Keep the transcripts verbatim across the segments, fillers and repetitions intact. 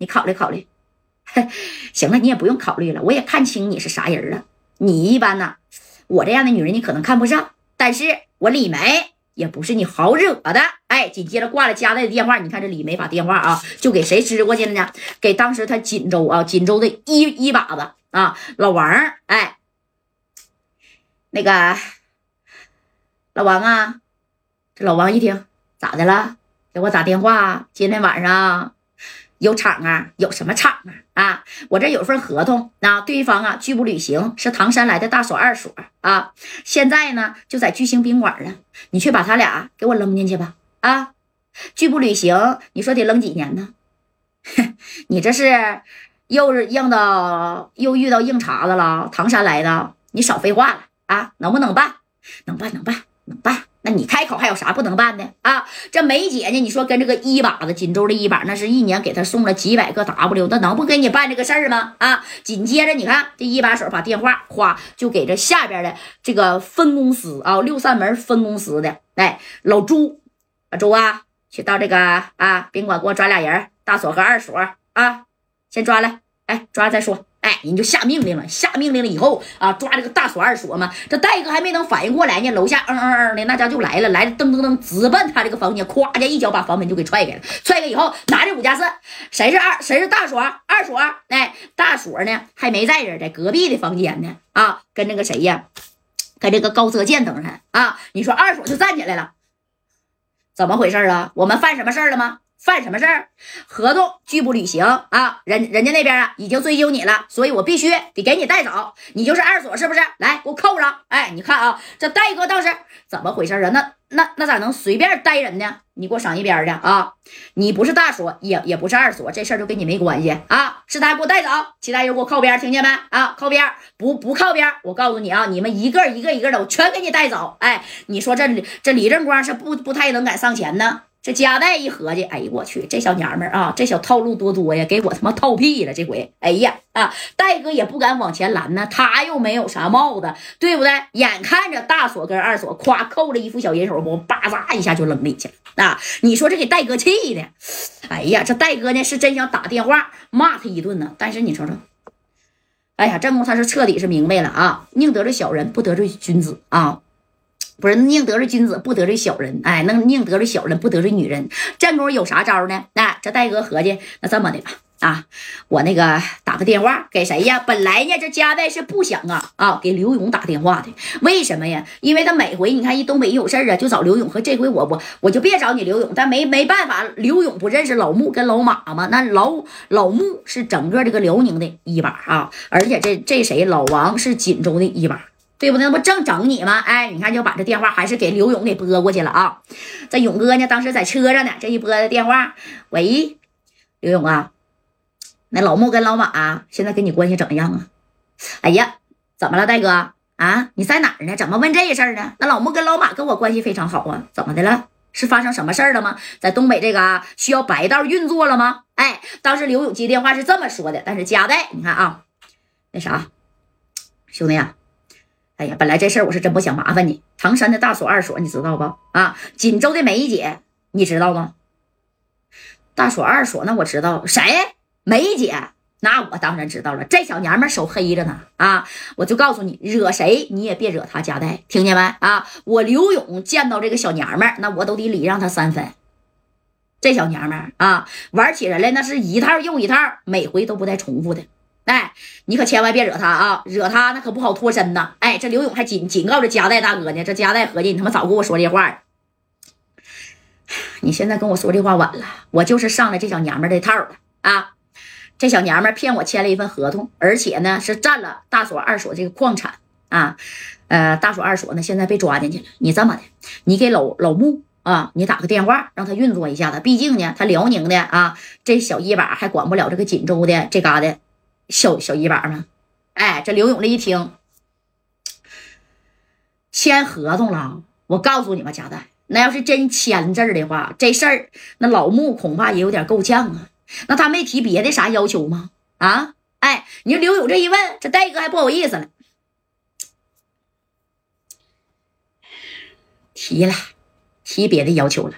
你考虑考虑。行了，你也不用考虑了，我也看清你是啥人了。你一般呢，我这样的女人你可能看不上，但是我李梅也不是你好惹的。哎，紧接着挂了家里的电话，你看这李梅把电话啊就给谁支过去了呢？给当时他锦州啊，锦州的一一把子啊，老王。哎，那个老王啊，这老王一听咋的了？给我打电话，今天晚上有场啊？有什么场啊？啊，我这有份合同，那、啊、对方啊拒不履行，是唐山来的大锁二锁啊，现在呢就在巨星宾馆了，你去把他俩给我扔进去吧啊！拒不履行，你说得扔几年呢？你这是又是硬到又遇到硬茬子了，唐山来的，你少废话了啊！能不能办？能办，能办，能办。那你开口还有啥不能办的啊？这梅姐呢？你说跟这个一把子锦州的一把，那是一年给他送了几百个 W， 那能不给你办这个事儿吗？啊！紧接着你看这一把手把电话哗就给这下边的这个分公司啊，六扇门分公司的哎老朱啊，朱啊，去到这个啊宾馆给我抓俩人，大锁和二锁啊，先抓来，哎，抓再说。哎，人就下命令了，下命令了以后啊，抓这个大锁二锁嘛。这戴哥还没能反应过来呢，楼下嗯嗯嗯的那家就来了，来了噔噔噔，直奔他这个房间，咵家一脚把房门就给踹开了。踹开以后，拿着五加四，谁是二，谁是大锁？二锁，哎，大锁呢还没在这，在隔壁的房间呢啊，跟那个谁呀，跟这个高泽健等人啊。你说二锁就站起来了，怎么回事啊？我们犯什么事儿了吗？犯什么事儿？合同拒不履行啊！人人家那边啊已经追究你了，所以我必须得给你带走。你就是二锁是不是？来，给我扣上！哎，你看啊，这戴哥倒是怎么回事啊？那那那咋能随便逮人呢？你给我闪一边去啊！你不是大锁，也也不是二锁，这事儿就跟你没关系啊！是他给我带走，其他人给我靠边，听见没啊？靠边，不不靠边！我告诉你啊，你们一个一个一个的，我全给你带走！哎，你说这这李正光是不不太能敢上前呢？这夹带一合计，哎呀我去，这小娘们儿啊，这小套路多多呀，给我他妈套屁了这回！哎呀啊，戴哥也不敢往前拦呢，他又没有啥帽子，对不对？眼看着大锁跟二锁夸扣了一副小银手，我巴扎一下就扔里去了啊！你说这给戴哥气的，哎呀，这戴哥呢是真想打电话骂他一顿呢，但是你瞅瞅。哎呀，正宫他是彻底是明白了啊，宁得罪小人，不得罪君子啊。不是宁得罪君子，不得罪小人。哎，能宁得罪小人，不得罪女人。战功有啥招呢？那、啊、这戴哥合计，那这么的吧，啊，我那个打个电话给谁呀？本来呢，这家代是不想啊啊给刘勇打电话的，为什么呀？因为他每回你看一东北一有事儿啊，就找刘勇，和这回我我我就别找你刘勇，但没没办法，刘勇不认识老穆跟老马嘛，那老老穆是整个这个辽宁的一把啊，而且这这谁老王是锦州的一把。对不对？那不正整你吗？哎，你看就把这电话还是给刘勇给拨过去了啊。这勇哥呢，当时在车上呢，这一拨的电话，喂，刘勇啊，那老穆跟老马、啊、现在跟你关系怎么样啊？哎呀，怎么了，戴哥啊？你在哪儿呢？怎么问这事儿呢？那老穆跟老马跟我关系非常好啊，怎么的了？是发生什么事儿了吗？在东北这个、啊、需要白道运作了吗？哎，当时刘勇接电话是这么说的，但是加代，你看啊，那啥，兄弟啊。哎呀，本来这事儿我是真不想麻烦你。唐山的大锁二锁，你知道不？啊，锦州的梅姐，你知道吗？大锁二锁，那我知道谁？梅姐，那我当然知道了。这小娘们手黑着呢啊！我就告诉你，惹谁你也别惹她家带，听见没？啊，我刘勇见到这个小娘们，那我都得礼让她三分。这小娘们啊，玩起人来那是一套又一套，每回都不带重复的。哎，你可千万别惹他啊！惹他那可不好脱身呐！哎，这刘勇还警警告着夹带大哥呢，这夹带合计你他妈早跟我说这话呀！你现在跟我说这话晚了，我就是上了这小娘们这套了啊！这小娘们骗我签了一份合同，而且呢是占了大锁二锁这个矿产啊，呃，大锁二锁呢现在被抓进去了。你这么的，你给老老穆。啊，你打个电话让他运作一下子，毕竟呢他辽宁的啊，这小一把还管不了这个锦州的这嘎的。小小一把吗？哎，这刘勇这一听，签合同了。我告诉你吧，贾代，那要是真签字的话，这事儿那老穆恐怕也有点够呛啊。那他没提别的啥要求吗？啊，哎，你说刘勇这一问，这戴哥还不好意思了，提了，提别的要求了。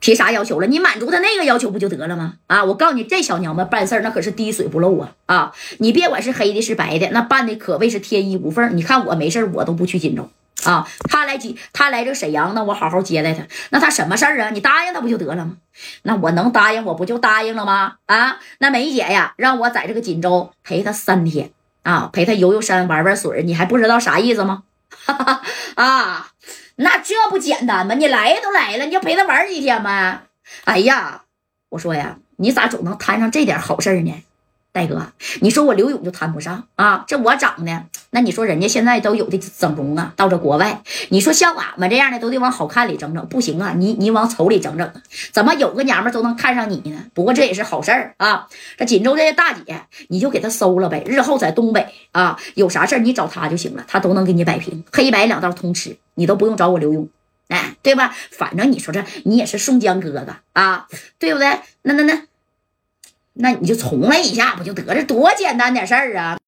提啥要求了？你满足他那个要求不就得了吗？啊，我告诉你，这小娘们办事儿那可是滴水不漏啊！啊，你别管是黑的是白的，那办的可谓是天衣无缝。你看我没事我都不去锦州啊，他来几他来这沈阳，那我好好接待他。那他什么事儿啊？你答应他不就得了吗？那我能答应我不就答应了吗？啊，那梅姐呀，让我在这个锦州陪他三天啊，陪他游游山玩玩水，你还不知道啥意思吗？哈哈啊！那这不简单吗？你来都来了，你要陪他玩几天吗？哎呀，我说呀，你咋总能摊上这点好事呢？戴哥，你说我刘勇就摊不上啊，这我长的，那你说人家现在都有的整容啊，到这国外，你说像我们这样的都得往好看里整整，不行啊，你你往丑里整整，怎么有个娘们都能看上你呢？不过这也是好事儿啊，这锦州这些大姐，你就给她收了呗，日后在东北啊，有啥事儿你找她就行了，她都能给你摆平，黑白两道通吃。你都不用找我刘勇，哎，对吧？反正你说这，你也是宋江哥哥啊，对不对？那那那，那你就从了一下不就得了？多简单点事儿啊！